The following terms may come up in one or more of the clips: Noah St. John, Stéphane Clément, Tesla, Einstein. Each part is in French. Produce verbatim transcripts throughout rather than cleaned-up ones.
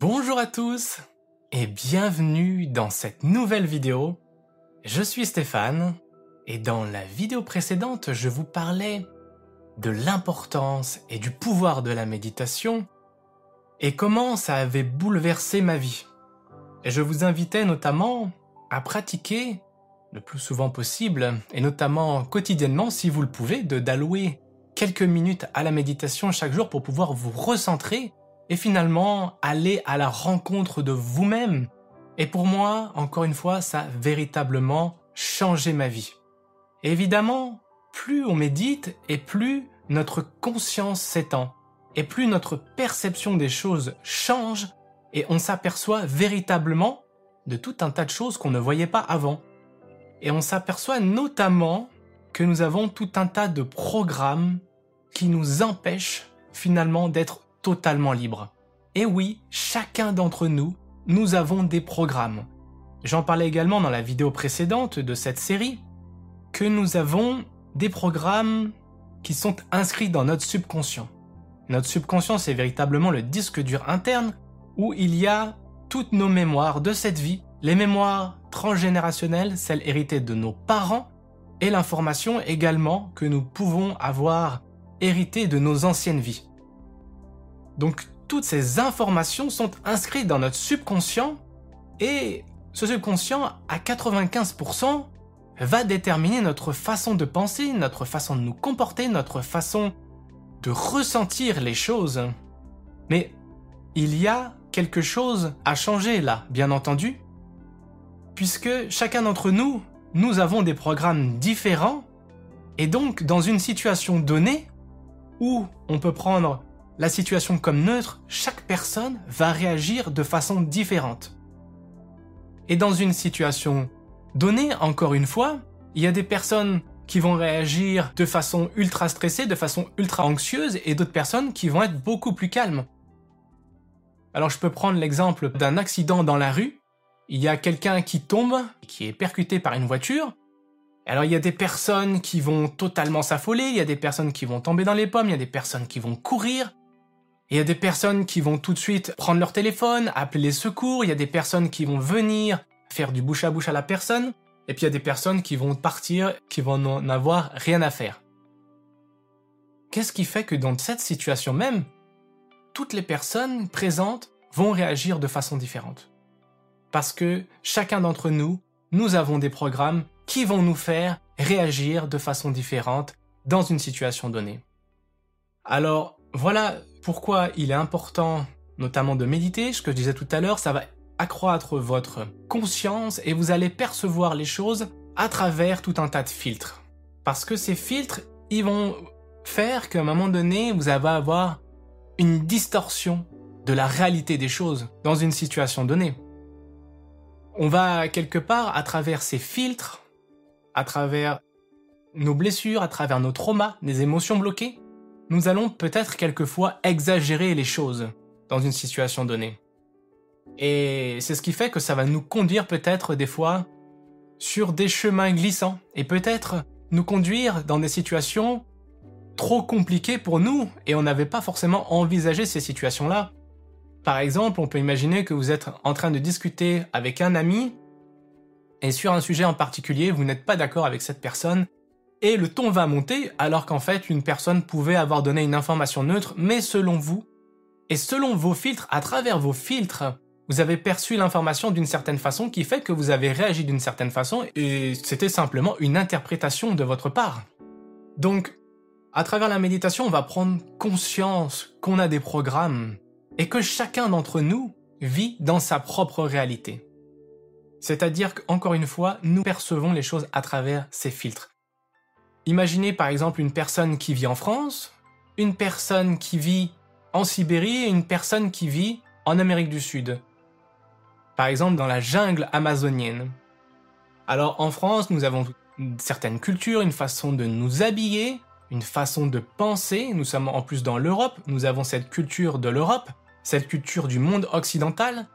Bonjour à tous et bienvenue dans cette nouvelle vidéo. Je suis Stéphane et dans la vidéo précédente, je vous parlais de l'importance et du pouvoir de la méditation et comment ça avait bouleversé ma vie. Et je vous invitais notamment à pratiquer le plus souvent possible et notamment quotidiennement si vous le pouvez, de d'allouer quelques minutes à la méditation chaque jour pour pouvoir vous recentrer et finalement aller à la rencontre de vous-même. Et pour moi, encore une fois, ça a véritablement changé ma vie. Et évidemment, plus on médite et plus notre conscience s'étend, et plus notre perception des choses change, et on s'aperçoit véritablement de tout un tas de choses qu'on ne voyait pas avant. Et on s'aperçoit notamment que nous avons tout un tas de programmes qui nous empêchent finalement d'être totalement libre. Et oui, chacun d'entre nous, nous avons des programmes. J'en parlais également dans la vidéo précédente de cette série, que nous avons des programmes qui sont inscrits dans notre subconscient. Notre subconscient, c'est véritablement le disque dur interne où il y a toutes nos mémoires de cette vie, les mémoires transgénérationnelles, celles héritées de nos parents, et l'information également que nous pouvons avoir héritée de nos anciennes vies. Donc toutes ces informations sont inscrites dans notre subconscient et ce subconscient à quatre-vingt-quinze pour cent va déterminer notre façon de penser, notre façon de nous comporter, notre façon de ressentir les choses. Mais il y a quelque chose à changer là, bien entendu, puisque chacun d'entre nous, nous avons des programmes différents et donc dans une situation donnée où on peut prendre la situation comme neutre, chaque personne va réagir de façon différente. Et dans une situation donnée, encore une fois, il y a des personnes qui vont réagir de façon ultra stressée, de façon ultra anxieuse, et d'autres personnes qui vont être beaucoup plus calmes. Alors je peux prendre l'exemple d'un accident dans la rue. Il y a quelqu'un qui tombe, qui est percuté par une voiture. Alors il y a des personnes qui vont totalement s'affoler, il y a des personnes qui vont tomber dans les pommes, il y a des personnes qui vont courir. Il y a des personnes qui vont tout de suite prendre leur téléphone, appeler les secours, il y a des personnes qui vont venir faire du bouche à bouche à la personne, et puis il y a des personnes qui vont partir, qui vont n'en avoir rien à faire. Qu'est-ce qui fait que dans cette situation même, toutes les personnes présentes vont réagir de façon différente? Parce que chacun d'entre nous, nous avons des programmes qui vont nous faire réagir de façon différente dans une situation donnée. Alors voilà pourquoi il est important notamment de méditer. Ce que je disais tout à l'heure, ça va accroître votre conscience et vous allez percevoir les choses à travers tout un tas de filtres. Parce que ces filtres, ils vont faire qu'à un moment donné, vous allez avoir une distorsion de la réalité des choses dans une situation donnée. On va quelque part, à travers ces filtres, à travers nos blessures, à travers nos traumas, des émotions bloquées, nous allons peut-être quelquefois exagérer les choses dans une situation donnée. Et c'est ce qui fait que ça va nous conduire peut-être des fois sur des chemins glissants et peut-être nous conduire dans des situations trop compliquées pour nous et on n'avait pas forcément envisagé ces situations-là. Par exemple, on peut imaginer que vous êtes en train de discuter avec un ami et sur un sujet en particulier, vous n'êtes pas d'accord avec cette personne. Et le ton va monter alors qu'en fait une personne pouvait avoir donné une information neutre, mais selon vous, et selon vos filtres, à travers vos filtres, vous avez perçu l'information d'une certaine façon qui fait que vous avez réagi d'une certaine façon et c'était simplement une interprétation de votre part. Donc, à travers la méditation, on va prendre conscience qu'on a des programmes et que chacun d'entre nous vit dans sa propre réalité. C'est-à-dire qu'encore une fois, nous percevons les choses à travers ces filtres. Imaginez par exemple une personne qui vit en France, une personne qui vit en Sibérie et une personne qui vit en Amérique du Sud. Par exemple dans la jungle amazonienne. Alors en France, nous avons une certaine culture, une façon de nous habiller, une façon de penser. Nous sommes en plus dans l'Europe, nous avons cette culture de l'Europe, cette culture du monde occidental.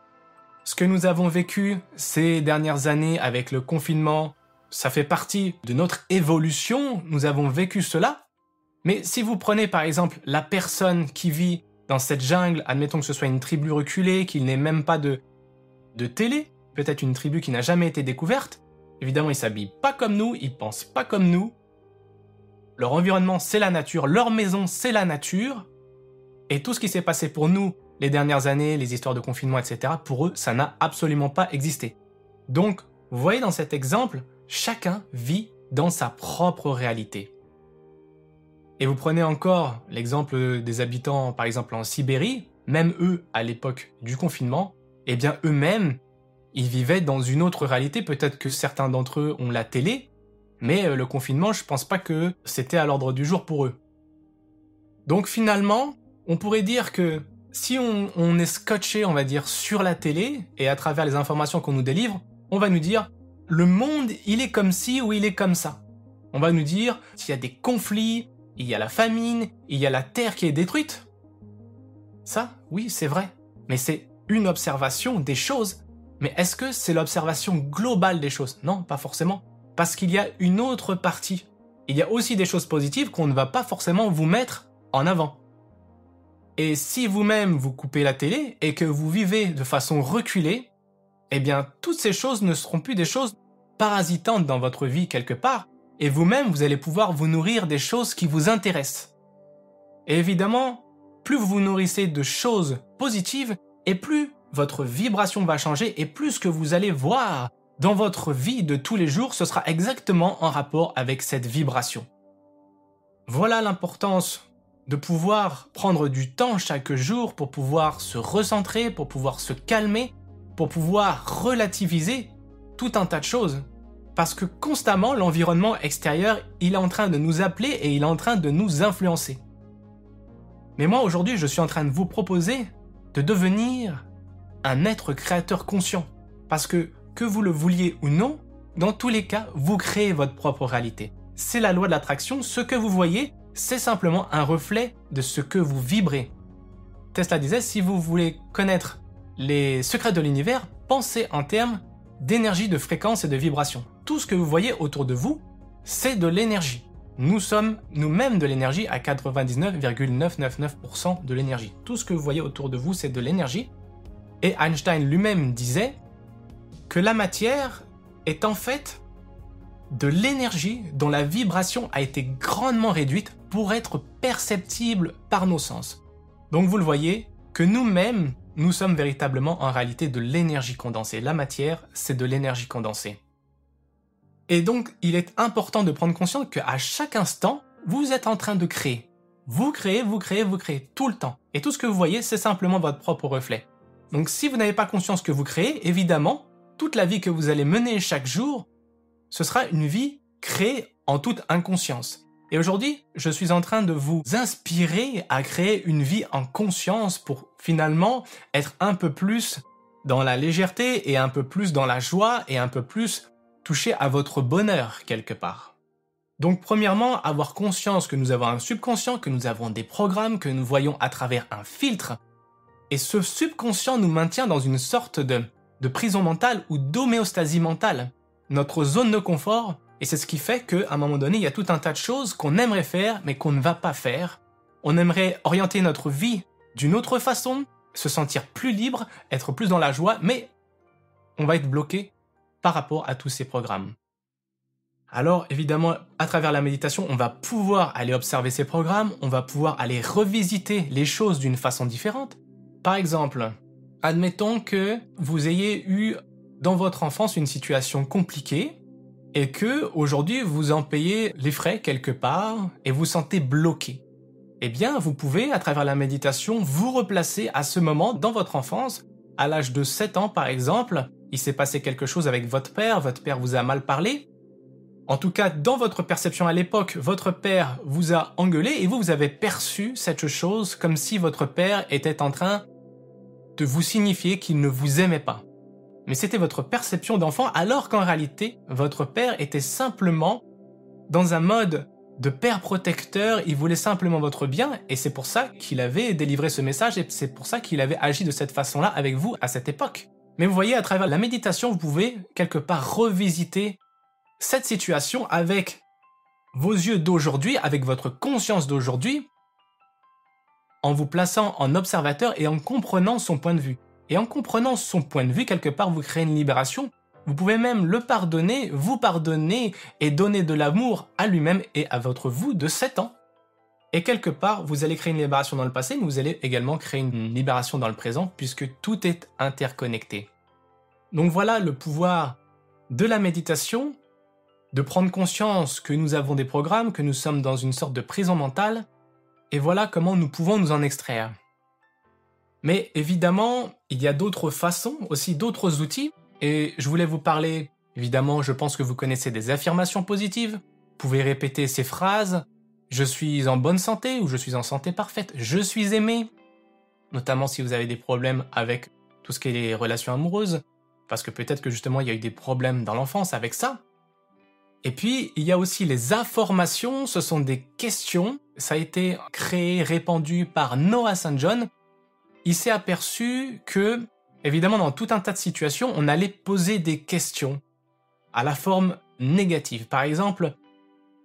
Ce que nous avons vécu ces dernières années avec le confinement, ça fait partie de notre évolution, nous avons vécu cela. Mais si vous prenez par exemple la personne qui vit dans cette jungle, admettons que ce soit une tribu reculée, qu'il n'ait même pas de, de télé, peut-être une tribu qui n'a jamais été découverte, évidemment ils s'habillent pas comme nous, ils pensent pas comme nous, leur environnement c'est la nature, leur maison c'est la nature, et tout ce qui s'est passé pour nous les dernières années, les histoires de confinement, et cetera, pour eux ça n'a absolument pas existé. Donc, vous voyez dans cet exemple, chacun vit dans sa propre réalité. Et vous prenez encore l'exemple des habitants, par exemple en Sibérie, même eux, à l'époque du confinement, eh bien eux-mêmes, ils vivaient dans une autre réalité, peut-être que certains d'entre eux ont la télé, mais le confinement, je pense pas que c'était à l'ordre du jour pour eux. Donc finalement, on pourrait dire que si on, on est scotché, on va dire, sur la télé, et à travers les informations qu'on nous délivre, on va nous dire « le monde, il est comme ci ou il est comme ça ». On va nous dire « s'il y a des conflits », il y a la famine, il y a la terre qui est détruite. Ça, oui, c'est vrai. Mais c'est une observation des choses. Mais est-ce que c'est l'observation globale des choses? Non, pas forcément. Parce qu'il y a une autre partie. Il y a aussi des choses positives qu'on ne va pas forcément vous mettre en avant. Et si vous-même vous coupez la télé et que vous vivez de façon reculée, eh bien, toutes ces choses ne seront plus des choses parasitantes dans votre vie quelque part. Et vous-même, vous allez pouvoir vous nourrir des choses qui vous intéressent. Et évidemment, plus vous vous nourrissez de choses positives, et plus votre vibration va changer, et plus ce que vous allez voir dans votre vie de tous les jours, ce sera exactement en rapport avec cette vibration. Voilà l'importance de pouvoir prendre du temps chaque jour pour pouvoir se recentrer, pour pouvoir se calmer, pour pouvoir relativiser tout un tas de choses. Parce que constamment, l'environnement extérieur, il est en train de nous appeler et il est en train de nous influencer. Mais moi, aujourd'hui, je suis en train de vous proposer de devenir un être créateur conscient. Parce que, que vous le vouliez ou non, dans tous les cas, vous créez votre propre réalité. C'est la loi de l'attraction, ce que vous voyez, c'est simplement un reflet de ce que vous vibrez. Tesla disait, si vous voulez connaître les secrets de l'univers, pensez en termes d'énergie, de fréquence et de vibration. Tout ce que vous voyez autour de vous, c'est de l'énergie. Nous sommes nous-mêmes de l'énergie à quatre-vingt-dix-neuf virgule neuf cent quatre-vingt-dix-neuf pour cent de l'énergie. Tout ce que vous voyez autour de vous, c'est de l'énergie. Et Einstein lui-même disait que la matière est en fait de l'énergie dont la vibration a été grandement réduite pour être perceptible par nos sens. Donc vous le voyez, que nous-mêmes, nous sommes véritablement en réalité de l'énergie condensée. La matière, c'est de l'énergie condensée. Et donc, il est important de prendre conscience qu'à chaque instant, vous êtes en train de créer. Vous créez, vous créez, vous créez, tout le temps. Et tout ce que vous voyez, c'est simplement votre propre reflet. Donc si vous n'avez pas conscience que vous créez, évidemment, toute la vie que vous allez mener chaque jour, ce sera une vie créée en toute inconscience. Et aujourd'hui, je suis en train de vous inspirer à créer une vie en conscience pour finalement être un peu plus dans la légèreté et un peu plus dans la joie et un peu plus toucher à votre bonheur quelque part. Donc premièrement, avoir conscience que nous avons un subconscient, que nous avons des programmes, que nous voyons à travers un filtre. Et ce subconscient nous maintient dans une sorte de, de prison mentale ou d'homéostasie mentale, notre zone de confort. Et c'est ce qui fait qu'à un moment donné, il y a tout un tas de choses qu'on aimerait faire, mais qu'on ne va pas faire. On aimerait orienter notre vie d'une autre façon, se sentir plus libre, être plus dans la joie, mais on va être bloqué par rapport à tous ces programmes. Alors évidemment, à travers la méditation, on va pouvoir aller observer ces programmes, on va pouvoir aller revisiter les choses d'une façon différente. Par exemple, admettons que vous ayez eu dans votre enfance une situation compliquée, et que aujourd'hui vous en payez les frais quelque part et vous sentez bloqué. Eh bien, vous pouvez, à travers la méditation, vous replacer à ce moment dans votre enfance, à l'âge de sept ans par exemple, il s'est passé quelque chose avec votre père, votre père vous a mal parlé. En tout cas, dans votre perception à l'époque, votre père vous a engueulé et vous, vous avez perçu cette chose comme si votre père était en train de vous signifier qu'il ne vous aimait pas. Mais c'était votre perception d'enfant, alors qu'en réalité, votre père était simplement dans un mode de père protecteur, il voulait simplement votre bien, et c'est pour ça qu'il avait délivré ce message, et c'est pour ça qu'il avait agi de cette façon-là avec vous à cette époque. Mais vous voyez, à travers la méditation, vous pouvez quelque part revisiter cette situation avec vos yeux d'aujourd'hui, avec votre conscience d'aujourd'hui, en vous plaçant en observateur et en comprenant son point de vue. Et en comprenant son point de vue, quelque part, vous créez une libération. Vous pouvez même le pardonner, vous pardonner et donner de l'amour à lui-même et à votre vous de sept ans. Et quelque part, vous allez créer une libération dans le passé, mais vous allez également créer une libération dans le présent puisque tout est interconnecté. Donc voilà le pouvoir de la méditation, de prendre conscience que nous avons des programmes, que nous sommes dans une sorte de prison mentale, et voilà comment nous pouvons nous en extraire. Mais évidemment, il y a d'autres façons, aussi d'autres outils, et je voulais vous parler, évidemment, je pense que vous connaissez des affirmations positives, vous pouvez répéter ces phrases, je suis en bonne santé ou je suis en santé parfaite, je suis aimé, notamment si vous avez des problèmes avec tout ce qui est les relations amoureuses, parce que peut-être que justement il y a eu des problèmes dans l'enfance avec ça. Et puis il y a aussi les affirmations, ce sont des questions, ça a été créé, répandu par Noah Saint John. Il s'est aperçu que, évidemment dans tout un tas de situations, on allait poser des questions à la forme négative. Par exemple,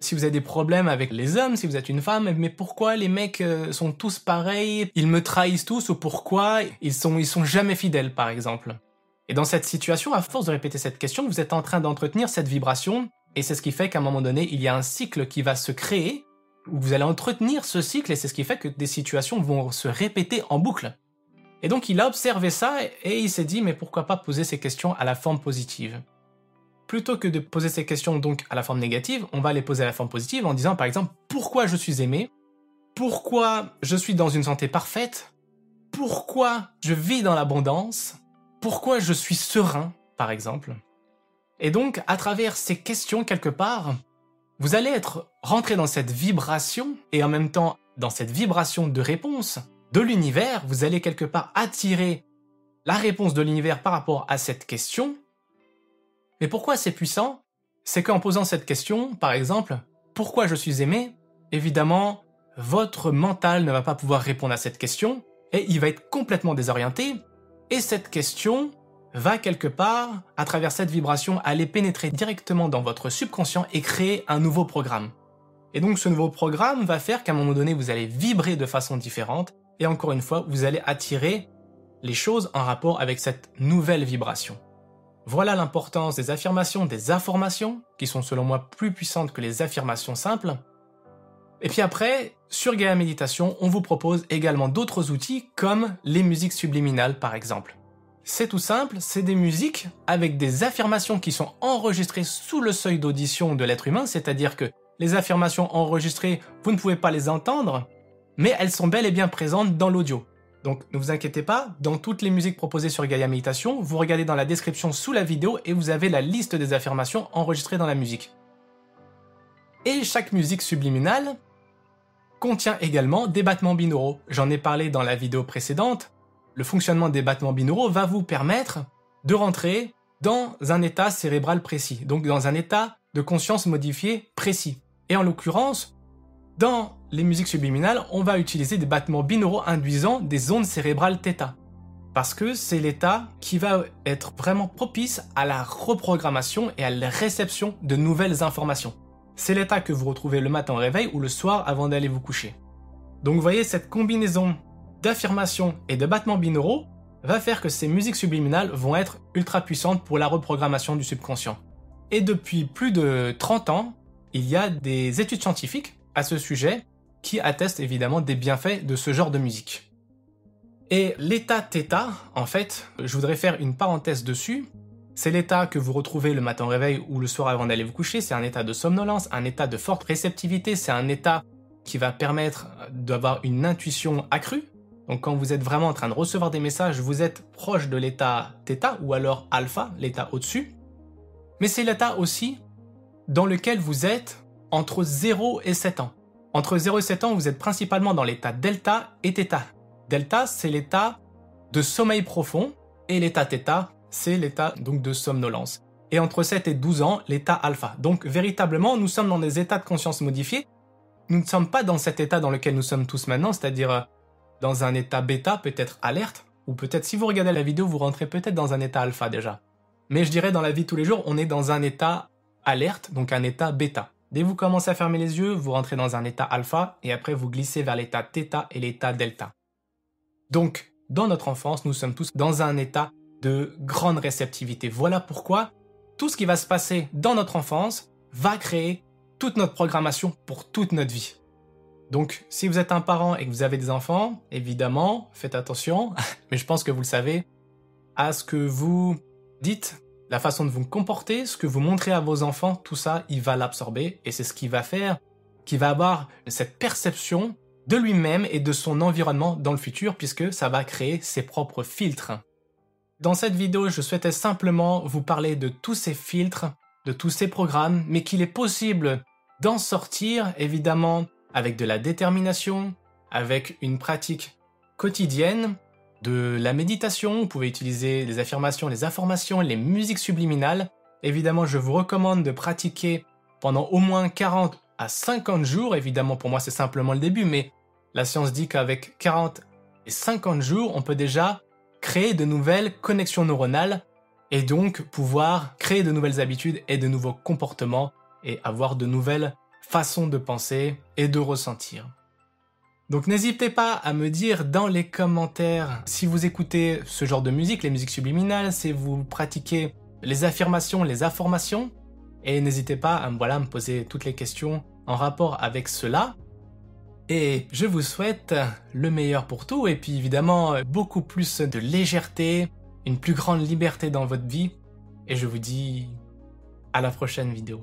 si vous avez des problèmes avec les hommes, si vous êtes une femme, mais pourquoi les mecs sont tous pareils, ils me trahissent tous, ou pourquoi ils sont, ils sont jamais fidèles, par exemple. Et dans cette situation, à force de répéter cette question, vous êtes en train d'entretenir cette vibration, et c'est ce qui fait qu'à un moment donné, il y a un cycle qui va se créer, où vous allez entretenir ce cycle, et c'est ce qui fait que des situations vont se répéter en boucle. Et donc il a observé ça, et il s'est dit, mais pourquoi pas poser ces questions à la forme positive ? Plutôt que de poser ces questions donc à la forme négative, on va les poser à la forme positive en disant par exemple « Pourquoi je suis aimé ? Pourquoi je suis dans une santé parfaite ? Pourquoi je vis dans l'abondance ? Pourquoi je suis serein ?» par exemple. Et donc, à travers ces questions quelque part, vous allez être rentré dans cette vibration et en même temps dans cette vibration de réponse de l'univers, vous allez quelque part attirer la réponse de l'univers par rapport à cette question. Mais pourquoi c'est puissant ? C'est qu'en posant cette question, par exemple, « Pourquoi je suis aimé ?» Évidemment, votre mental ne va pas pouvoir répondre à cette question et il va être complètement désorienté. Et cette question va quelque part, à travers cette vibration, aller pénétrer directement dans votre subconscient et créer un nouveau programme. Et donc ce nouveau programme va faire qu'à un moment donné, vous allez vibrer de façon différente et encore une fois, vous allez attirer les choses en rapport avec cette nouvelle vibration. Voilà l'importance des affirmations, des informations, qui sont selon moi plus puissantes que les affirmations simples. Et puis après, sur Gaia Méditation, on vous propose également d'autres outils comme les musiques subliminales par exemple. C'est tout simple, c'est des musiques avec des affirmations qui sont enregistrées sous le seuil d'audition de l'être humain, c'est-à-dire que les affirmations enregistrées, vous ne pouvez pas les entendre, mais elles sont bel et bien présentes dans l'audio. Donc ne vous inquiétez pas, dans toutes les musiques proposées sur Gaia Méditation, vous regardez dans la description sous la vidéo et vous avez la liste des affirmations enregistrées dans la musique. Et chaque musique subliminale contient également des battements binauraux. J'en ai parlé dans la vidéo précédente. Le fonctionnement des battements binauraux va vous permettre de rentrer dans un état cérébral précis, donc dans un état de conscience modifié précis. Et en l'occurrence, dans les musiques subliminales, on va utiliser des battements binauraux induisant des ondes cérébrales θ. Parce que c'est l'état qui va être vraiment propice à la reprogrammation et à la réception de nouvelles informations. C'est l'état que vous retrouvez le matin au réveil ou le soir avant d'aller vous coucher. Donc vous voyez, cette combinaison d'affirmations et de battements binauraux va faire que ces musiques subliminales vont être ultra puissantes pour la reprogrammation du subconscient. Et depuis plus de trente ans, il y a des études scientifiques à ce sujet, qui atteste évidemment des bienfaits de ce genre de musique. Et l'état θ, en fait, je voudrais faire une parenthèse dessus, c'est l'état que vous retrouvez le matin au réveil ou le soir avant d'aller vous coucher, c'est un état de somnolence, un état de forte réceptivité, c'est un état qui va permettre d'avoir une intuition accrue, donc quand vous êtes vraiment en train de recevoir des messages, vous êtes proche de l'état θ ou alors alpha, l'état au-dessus, mais c'est l'état aussi dans lequel vous êtes entre zéro et sept ans. Entre zéro et sept ans, vous êtes principalement dans l'état delta et theta. Delta, c'est l'état de sommeil profond et l'état theta, c'est l'état donc de somnolence. Et entre sept et douze ans, l'état alpha. Donc véritablement, nous sommes dans des états de conscience modifiés. Nous ne sommes pas dans cet état dans lequel nous sommes tous maintenant, c'est-à-dire dans un état bêta, peut-être alerte, ou peut-être si vous regardez la vidéo, vous rentrez peut-être dans un état alpha déjà. Mais je dirais dans la vie de tous les jours, on est dans un état alerte, donc un état bêta. Dès que vous commencez à fermer les yeux, vous rentrez dans un état alpha et après vous glissez vers l'état thêta et l'état delta. Donc, dans notre enfance, nous sommes tous dans un état de grande réceptivité. Voilà pourquoi tout ce qui va se passer dans notre enfance va créer toute notre programmation pour toute notre vie. Donc, si vous êtes un parent et que vous avez des enfants, évidemment, faites attention, mais je pense que vous le savez, à ce que vous dites, la façon de vous comporter, ce que vous montrez à vos enfants, tout ça, il va l'absorber et c'est ce qu'il va faire, qu'il va avoir cette perception de lui-même et de son environnement dans le futur puisque ça va créer ses propres filtres. Dans cette vidéo, je souhaitais simplement vous parler de tous ces filtres, de tous ces programmes, mais qu'il est possible d'en sortir, évidemment, avec de la détermination, avec une pratique quotidienne, de la méditation, vous pouvez utiliser les affirmations, les informations, les musiques subliminales. Évidemment, je vous recommande de pratiquer pendant au moins quarante à cinquante jours. Évidemment, pour moi, c'est simplement le début, mais la science dit qu'avec quarante et cinquante jours, on peut déjà créer de nouvelles connexions neuronales et donc pouvoir créer de nouvelles habitudes et de nouveaux comportements et avoir de nouvelles façon de penser et de ressentir. Donc n'hésitez pas à me dire dans les commentaires si vous écoutez ce genre de musique, les musiques subliminales, si vous pratiquez les affirmations, les informations, et n'hésitez pas à voilà, me poser toutes les questions en rapport avec cela. Et je vous souhaite le meilleur pour tout, et puis évidemment beaucoup plus de légèreté, une plus grande liberté dans votre vie, et je vous dis à la prochaine vidéo.